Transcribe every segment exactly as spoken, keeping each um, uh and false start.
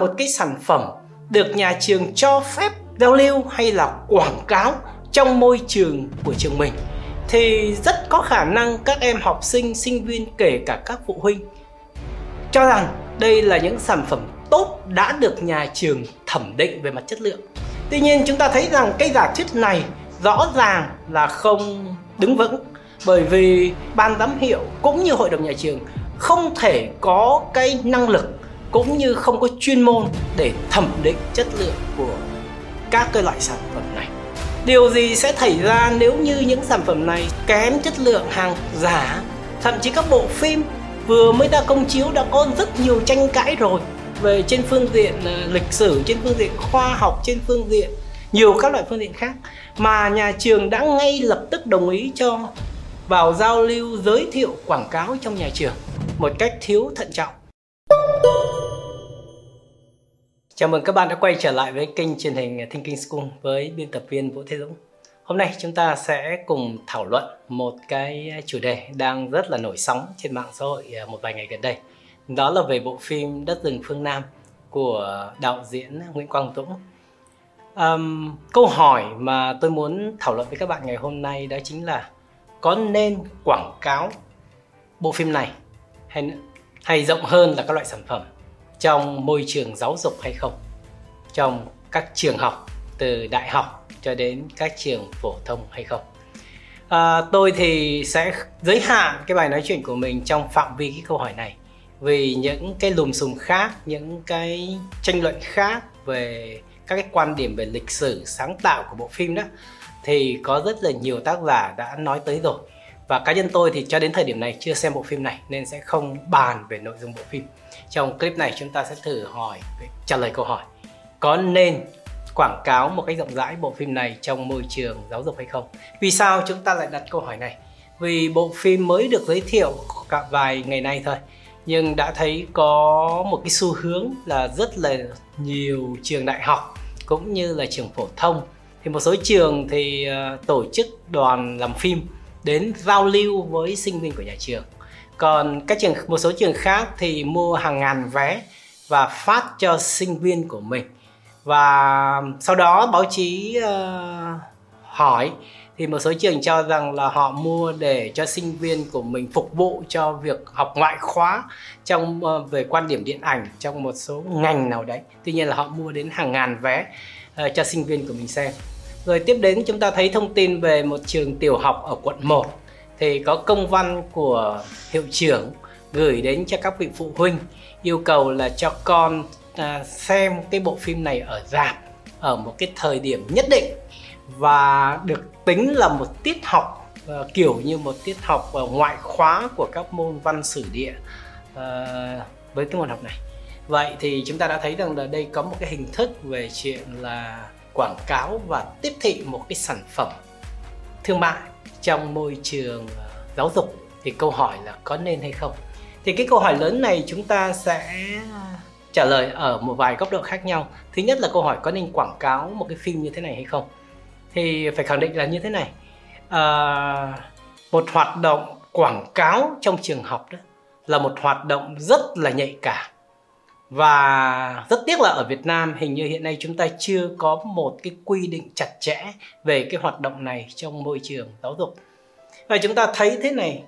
một cái sản phẩm được nhà trường cho phép giao lưu hay là quảng cáo trong môi trường của trường mình, thì rất có khả năng các em học sinh, sinh viên, kể cả các phụ huynh cho rằng đây là những sản phẩm tốt đã được nhà trường thẩm định về mặt chất lượng. Tuy nhiên, chúng ta thấy rằng cái giả thuyết này rõ ràng là không đứng vững, bởi vì ban giám hiệu cũng như hội đồng nhà trường không thể có cái năng lực cũng như không có chuyên môn để thẩm định chất lượng của các cái loại sản phẩm này. Điều gì sẽ xảy ra nếu như những sản phẩm này kém chất lượng, hàng giả? Thậm chí các bộ phim vừa mới ra công chiếu đã có rất nhiều tranh cãi rồi, về trên phương diện lịch sử, trên phương diện khoa học, trên phương diện nhiều các loại phương diện khác, mà nhà trường đã ngay lập tức đồng ý cho vào giao lưu, giới thiệu, quảng cáo trong nhà trường một cách thiếu thận trọng. Chào mừng các bạn đã quay trở lại với kênh truyền hình Thinking School với biên tập viên Vũ Thế Dũng. Hôm nay chúng ta sẽ cùng thảo luận một cái chủ đề đang rất là nổi sóng trên mạng xã hội một vài ngày gần đây. Đó là về bộ phim Đất Rừng Phương Nam của đạo diễn Nguyễn Quang Dũng. Um, câu hỏi mà tôi muốn thảo luận với các bạn ngày hôm nay đó chính là có nên quảng cáo bộ phim này hay, hay rộng hơn là các loại sản phẩm trong môi trường giáo dục hay không, trong các trường học, từ đại học cho đến các trường phổ thông hay không. À, tôi thì sẽ giới hạn cái bài nói chuyện của mình trong phạm vi cái câu hỏi này, vì những cái lùm xùm khác, những cái tranh luận khác về các cái quan điểm về lịch sử sáng tạo của bộ phim đó thì có rất là nhiều tác giả đã nói tới rồi, và cá nhân tôi thì cho đến thời điểm này chưa xem bộ phim này nên sẽ không bàn về nội dung bộ phim. Trong clip này chúng ta sẽ thử hỏi, trả lời câu hỏi có nên quảng cáo một cách rộng rãi bộ phim này trong môi trường giáo dục hay không. Vì sao chúng ta lại đặt câu hỏi này? Vì bộ phim mới được giới thiệu cả vài ngày nay thôi, nhưng đã thấy có một cái xu hướng là rất là nhiều trường đại học cũng như là trường phổ thông, thì một số trường thì tổ chức đoàn làm phim đến giao lưu với sinh viên của nhà trường. Còn các trường, một số trường khác thì mua hàng ngàn vé và phát cho sinh viên của mình. Và sau đó báo chí uh, hỏi thì một số trường cho rằng là họ mua để cho sinh viên của mình phục vụ cho việc học ngoại khóa trong uh, về quan điểm điện ảnh trong một số ngành nào đấy. Tuy nhiên là họ mua đến hàng ngàn vé uh, cho sinh viên của mình xem. Rồi tiếp đến chúng ta thấy thông tin về một trường tiểu học ở quận một thì có công văn của hiệu trưởng gửi đến cho các vị phụ huynh yêu cầu là cho con à, xem cái bộ phim này ở rạp ở một cái thời điểm nhất định, và được tính là một tiết học à, kiểu như một tiết học à, ngoại khóa của các môn văn sử địa à, với cái môn học này. Vậy thì chúng ta đã thấy rằng là đây có một cái hình thức về chuyện là quảng cáo và tiếp thị một cái sản phẩm thương mại trong môi trường giáo dục. Thì câu hỏi là có nên hay không? Thì cái câu hỏi lớn này chúng ta sẽ trả lời ở một vài góc độ khác nhau. Thứ nhất là câu hỏi có nên quảng cáo một cái phim như thế này hay không? Thì phải khẳng định là như thế này, à, một hoạt động quảng cáo trong trường học đó là một hoạt động rất là nhạy cảm. Và rất tiếc là ở Việt Nam hình như hiện nay chúng ta chưa có một cái quy định chặt chẽ về cái hoạt động này trong môi trường giáo dục. Và chúng ta thấy thế này,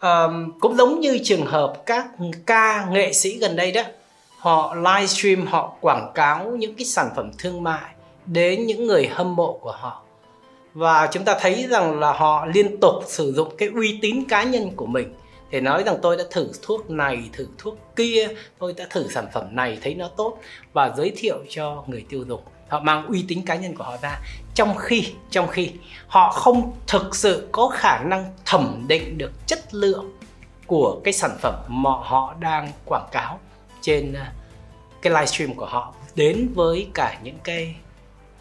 um, cũng giống như trường hợp các ca nghệ sĩ gần đây đó, họ livestream, họ quảng cáo những cái sản phẩm thương mại đến những người hâm mộ của họ. Và chúng ta thấy rằng là họ liên tục sử dụng cái uy tín cá nhân của mình thì nói rằng tôi đã thử thuốc này, thử thuốc kia, tôi đã thử sản phẩm này, thấy nó tốt, và giới thiệu cho người tiêu dùng. Họ mang uy tín cá nhân của họ ra, trong khi trong khi họ không thực sự có khả năng thẩm định được chất lượng của cái sản phẩm mà họ đang quảng cáo trên cái livestream của họ đến với cả những cái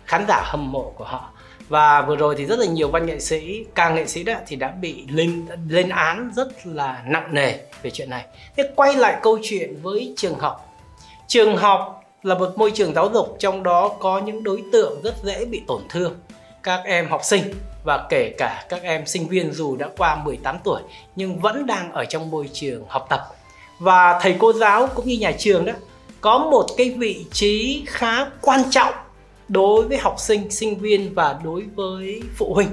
khán giả hâm mộ của họ. Và vừa rồi thì rất là nhiều văn nghệ sĩ, ca nghệ sĩ đó thì đã bị lên, lên án rất là nặng nề về chuyện này. Thế quay lại câu chuyện với trường học. Trường học là một môi trường giáo dục, trong đó có những đối tượng rất dễ bị tổn thương. Các em học sinh và kể cả các em sinh viên dù đã qua mười tám tuổi nhưng vẫn đang ở trong môi trường học tập. Và thầy cô giáo cũng như nhà trường đó có một cái vị trí khá quan trọng đối với học sinh, sinh viên và đối với phụ huynh.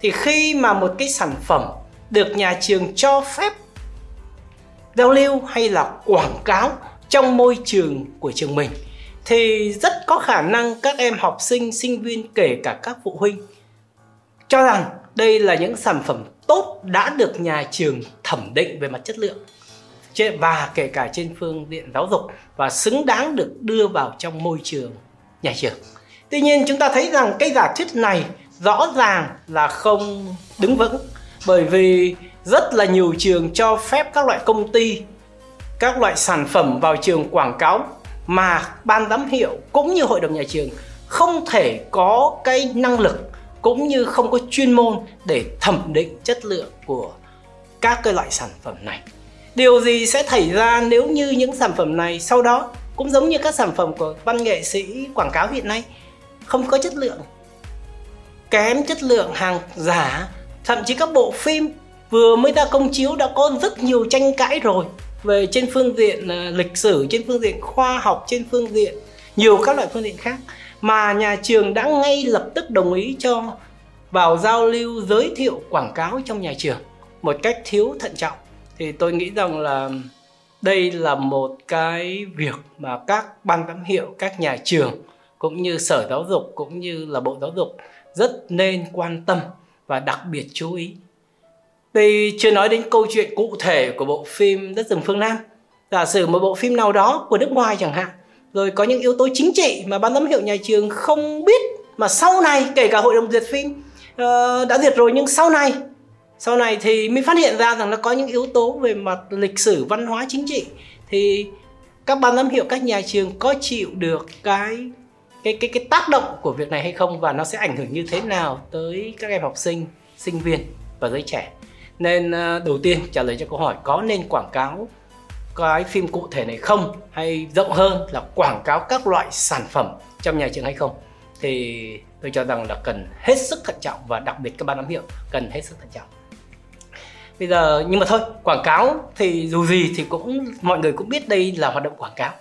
Thì khi mà một cái sản phẩm được nhà trường cho phép giao lưu hay là quảng cáo trong môi trường của trường mình, thì rất có khả năng các em học sinh, sinh viên, kể cả các phụ huynh cho rằng đây là những sản phẩm tốt đã được nhà trường thẩm định về mặt chất lượng và kể cả trên phương diện giáo dục và xứng đáng được đưa vào trong môi trường nhà trường. Tuy nhiên chúng ta thấy rằng cái giả thuyết này rõ ràng là không đứng vững, bởi vì rất là nhiều trường cho phép các loại công ty, các loại sản phẩm vào trường quảng cáo mà ban giám hiệu cũng như hội đồng nhà trường không thể có cái năng lực cũng như không có chuyên môn để thẩm định chất lượng của các cái loại sản phẩm này. Điều gì sẽ xảy ra nếu như những sản phẩm này sau đó, cũng giống như các sản phẩm của văn nghệ sĩ quảng cáo hiện nay, không có chất lượng, kém chất lượng, hàng giả? Thậm chí các bộ phim vừa mới ra công chiếu đã có rất nhiều tranh cãi rồi, về trên phương diện lịch sử, trên phương diện khoa học, trên phương diện nhiều các loại phương diện khác, mà nhà trường đã ngay lập tức đồng ý cho vào giao lưu, giới thiệu, quảng cáo trong nhà trường một cách thiếu thận trọng. Thì tôi nghĩ rằng là đây là một cái việc mà các ban giám hiệu, các nhà trường cũng như Sở Giáo dục cũng như là Bộ Giáo dục rất nên quan tâm và đặc biệt chú ý. Thì chưa nói đến câu chuyện cụ thể của bộ phim Đất Rừng Phương Nam. Giả sử một bộ phim nào đó của nước ngoài chẳng hạn, rồi có những yếu tố chính trị mà ban giám hiệu nhà trường không biết, mà sau này kể cả hội đồng duyệt phim uh, đã duyệt rồi, nhưng sau này sau này thì mới phát hiện ra rằng nó có những yếu tố về mặt lịch sử, văn hóa, chính trị, thì các ban giám hiệu, các nhà trường có chịu được cái cái cái cái tác động của việc này hay không, và nó sẽ ảnh hưởng như thế nào tới các em học sinh, sinh viên và giới trẻ. Nên đầu tiên trả lời cho câu hỏi có nên quảng cáo cái phim cụ thể này không, hay rộng hơn là quảng cáo các loại sản phẩm trong nhà trường hay không, thì tôi cho rằng là cần hết sức thận trọng, và đặc biệt các ban giám hiệu cần hết sức thận trọng. Bây giờ nhưng mà thôi, quảng cáo thì dù gì thì cũng mọi người cũng biết đây là hoạt động quảng cáo.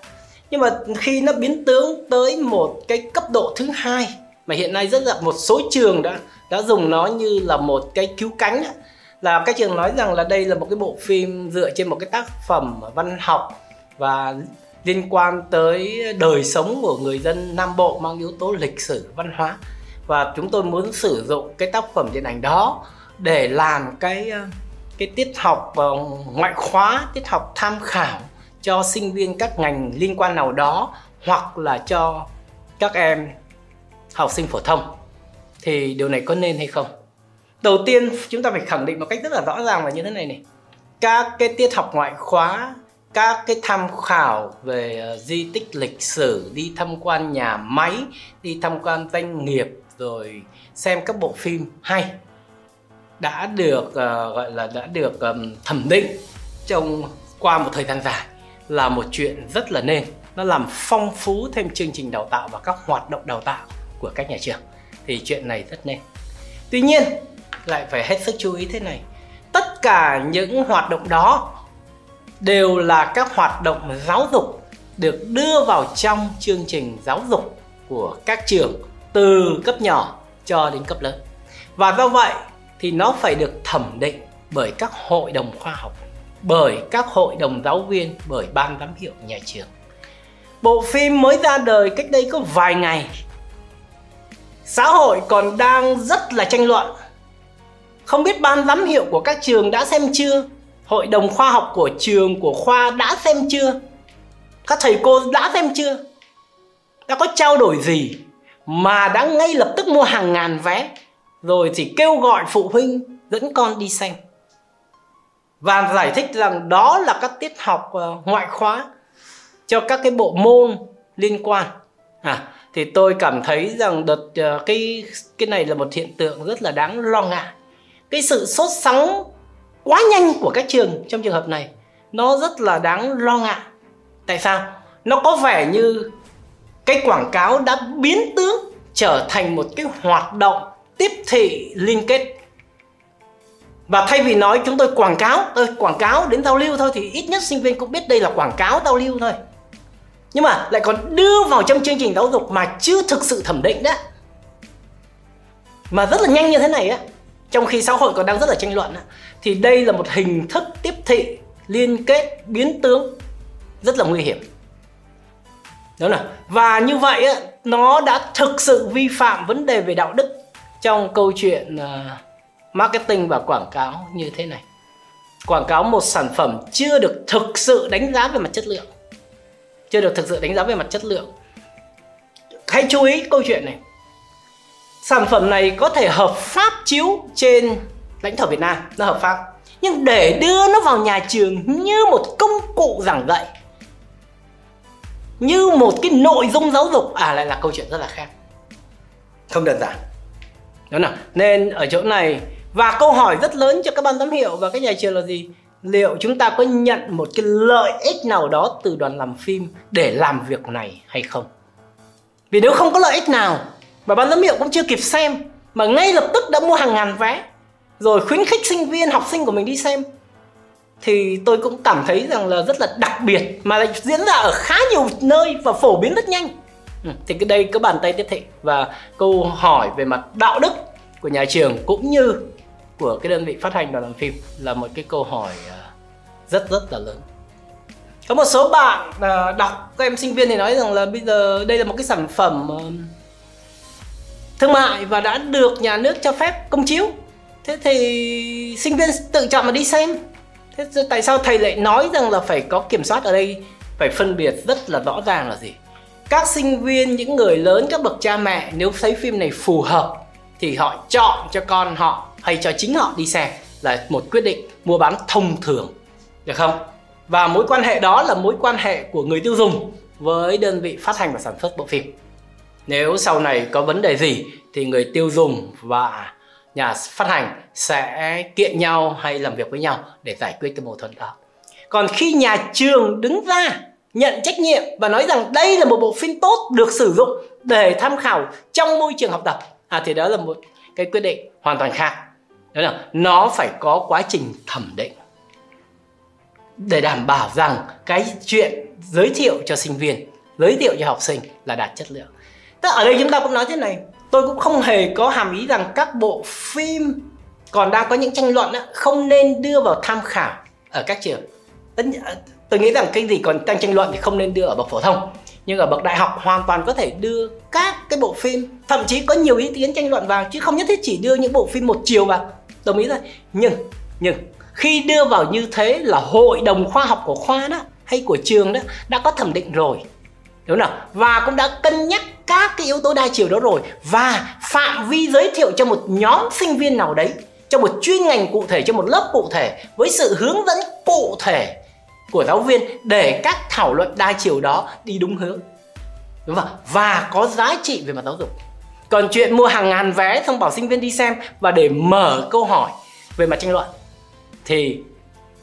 Nhưng mà khi nó biến tướng tới một cái cấp độ thứ hai mà hiện nay rất là một số trường đã đã dùng nó như là một cái cứu cánh, là các trường nói rằng là đây là một cái bộ phim dựa trên một cái tác phẩm văn học và liên quan tới đời sống của người dân Nam Bộ, mang yếu tố lịch sử, văn hóa, và chúng tôi muốn sử dụng cái tác phẩm điện ảnh đó để làm cái cái tiết học ngoại khóa, tiết học tham khảo cho sinh viên các ngành liên quan nào đó, hoặc là cho các em học sinh phổ thông. Thì điều này có nên hay không? Đầu tiên chúng ta phải khẳng định một cách rất là rõ ràng là như thế này này. Các cái tiết học ngoại khóa, các cái tham khảo về di tích lịch sử, đi tham quan nhà máy, đi tham quan doanh nghiệp, rồi xem các bộ phim hay, đã được uh, gọi là đã được um, thẩm định trong qua một thời gian dài là một chuyện rất là nên. Nó làm phong phú thêm chương trình đào tạo và các hoạt động đào tạo của các nhà trường, thì chuyện này rất nên. Tuy nhiên lại phải hết sức chú ý thế này: tất cả những hoạt động đó đều là các hoạt động giáo dục được đưa vào trong chương trình giáo dục của các trường từ cấp nhỏ cho đến cấp lớn, và do vậy thì nó phải được thẩm định bởi các hội đồng khoa học, bởi các hội đồng giáo viên, bởi ban giám hiệu nhà trường. Bộ phim mới ra đời cách đây có vài ngày, xã hội còn đang rất là tranh luận. Không biết ban giám hiệu của các trường đã xem chưa? Hội đồng khoa học của trường, của khoa đã xem chưa? Các thầy cô đã xem chưa? Đã có trao đổi gì mà đã ngay lập tức mua hàng ngàn vé rồi thì kêu gọi phụ huynh dẫn con đi xem, và giải thích rằng đó là các tiết học ngoại khóa cho các cái bộ môn liên quan. À, thì tôi cảm thấy rằng đợt cái cái này là một hiện tượng rất là đáng lo ngại. Cái sự sốt sắng quá nhanh của các trường trong trường hợp này nó rất là đáng lo ngại. Tại sao? Nó có vẻ như cái quảng cáo đã biến tướng trở thành một cái hoạt động tiếp thị liên kết. Và thay vì nói chúng tôi quảng cáo, tôi quảng cáo đến giao lưu thôi, thì ít nhất sinh viên cũng biết đây là quảng cáo giao lưu thôi. nhưng mà lại còn đưa vào trong chương trình giáo dục mà chưa thực sự thẩm định đấy, mà rất là nhanh như thế này á, trong khi xã hội còn đang rất là tranh luận á, thì đây là một hình thức tiếp thị liên kết biến tướng rất là nguy hiểm. Đúng rồi. Và như vậy á, nó đã thực sự vi phạm vấn đề về đạo đức trong câu chuyện marketing và quảng cáo như thế này. Quảng cáo một sản phẩm chưa được thực sự đánh giá về mặt chất lượng. Chưa được thực sự đánh giá về mặt chất lượng. Hãy chú ý câu chuyện này. Sản phẩm này có thể hợp pháp chiếu trên lãnh thổ Việt Nam, nó hợp pháp. Nhưng để đưa nó vào nhà trường như một công cụ giảng dạy, như một cái nội dung giáo dục, à lại là câu chuyện rất là khác. Không đơn giản. Đúng không? Nên ở chỗ này, và câu hỏi rất lớn cho các ban giám hiệu và các nhà trường là gì? Liệu chúng ta có nhận một cái lợi ích nào đó từ đoàn làm phim để làm việc này hay không? Vì nếu không có lợi ích nào, và ban giám hiệu cũng chưa kịp xem, mà ngay lập tức đã mua hàng ngàn vé, rồi khuyến khích sinh viên, học sinh của mình đi xem, thì tôi cũng cảm thấy rằng là rất là đặc biệt, mà lại diễn ra ở khá nhiều nơi và phổ biến rất nhanh. Thì cái đây có bàn tay tiếp thị và câu hỏi về mặt đạo đức của nhà trường cũng như của cái đơn vị phát hành và làm phim là một cái câu hỏi rất rất là lớn. Có một số bạn đọc, các em sinh viên thì nói rằng là bây giờ đây là một cái sản phẩm thương mại và đã được nhà nước cho phép công chiếu. Thế thì sinh viên tự chọn mà đi xem. Thế tại sao thầy lại nói rằng là phải có kiểm soát ở đây? Phải phân biệt rất là rõ ràng là gì? Các sinh viên, những người lớn, các bậc cha mẹ nếu thấy phim này phù hợp thì họ chọn cho con họ hay cho chính họ đi xem là một quyết định mua bán thông thường, được không? Và mối quan hệ đó là mối quan hệ của người tiêu dùng với đơn vị phát hành và sản xuất bộ phim. Nếu sau này có vấn đề gì thì người tiêu dùng và nhà phát hành sẽ kiện nhau hay làm việc với nhau để giải quyết cái mâu thuẫn đó. Còn khi nhà trường đứng ra nhận trách nhiệm và nói rằng đây là một bộ phim tốt được sử dụng để tham khảo trong môi trường học tập, à, thì đó là một cái quyết định hoàn toàn khác. Đó là nó phải có quá trình thẩm định để đảm bảo rằng cái chuyện giới thiệu cho sinh viên, giới thiệu cho học sinh là đạt chất lượng. Tức ở đây chúng ta cũng nói thế này, tôi cũng không hề có hàm ý rằng các bộ phim còn đang có những tranh luận đó, không nên đưa vào tham khảo ở các trường. Tôi nghĩ rằng cái gì còn đang tranh luận thì không nên đưa ở bậc phổ thông. Nhưng ở bậc đại học hoàn toàn có thể đưa các cái bộ phim, thậm chí có nhiều ý kiến tranh luận vào, chứ không nhất thiết chỉ đưa những bộ phim một chiều vào. Đồng ý rồi. Nhưng, nhưng khi đưa vào như thế là hội đồng khoa học của khoa đó, hay của trường đó, đã có thẩm định rồi. Đúng không? Và cũng đã cân nhắc các cái yếu tố đa chiều đó rồi. Và phạm vi giới thiệu cho một nhóm sinh viên nào đấy, cho một chuyên ngành cụ thể, cho một lớp cụ thể, với sự hướng dẫn cụ thể của giáo viên để các thảo luận đa chiều đó đi đúng hướng, đúng không? Và có giá trị về mặt giáo dục. Còn chuyện mua hàng ngàn vé xong bảo sinh viên đi xem và để mở câu hỏi về mặt tranh luận thì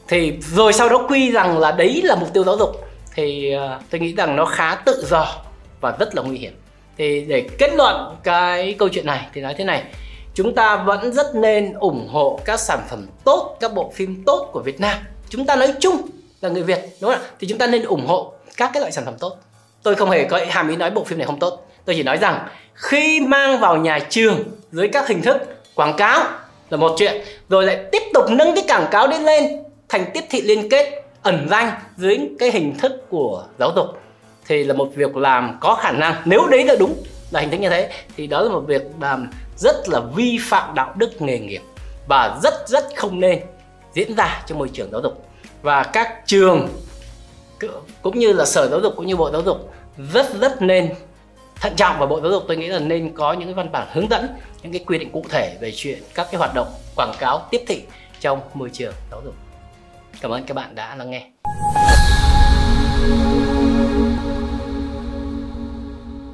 thì rồi sau đó quy rằng là đấy là mục tiêu giáo dục thì uh, tôi nghĩ rằng nó khá tự do và rất là nguy hiểm. Thì để kết luận cái câu chuyện này thì nói thế này, chúng ta vẫn rất nên ủng hộ các sản phẩm tốt, các bộ phim tốt của Việt Nam. Chúng ta nói chung là người Việt, đúng không? Thì chúng ta nên ủng hộ các cái loại sản phẩm tốt. Tôi không hề có hàm ý nói bộ phim này không tốt. Tôi chỉ nói rằng khi mang vào nhà trường dưới các hình thức quảng cáo là một chuyện, rồi lại tiếp tục nâng cái quảng cáo đến lên thành tiếp thị liên kết ẩn danh dưới cái hình thức của giáo dục thì là một việc làm có khả năng, nếu đấy là đúng là hình thức như thế, thì đó là một việc làm rất là vi phạm đạo đức nghề nghiệp và rất rất không nên diễn ra trong môi trường giáo dục. Và các trường cũng như là Sở Giáo dục cũng như Bộ Giáo dục rất rất nên thận trọng, và Bộ Giáo dục tôi nghĩ là nên có những cái văn bản hướng dẫn, những cái quy định cụ thể về chuyện các cái hoạt động quảng cáo tiếp thị trong môi trường giáo dục. Cảm ơn các bạn đã lắng nghe.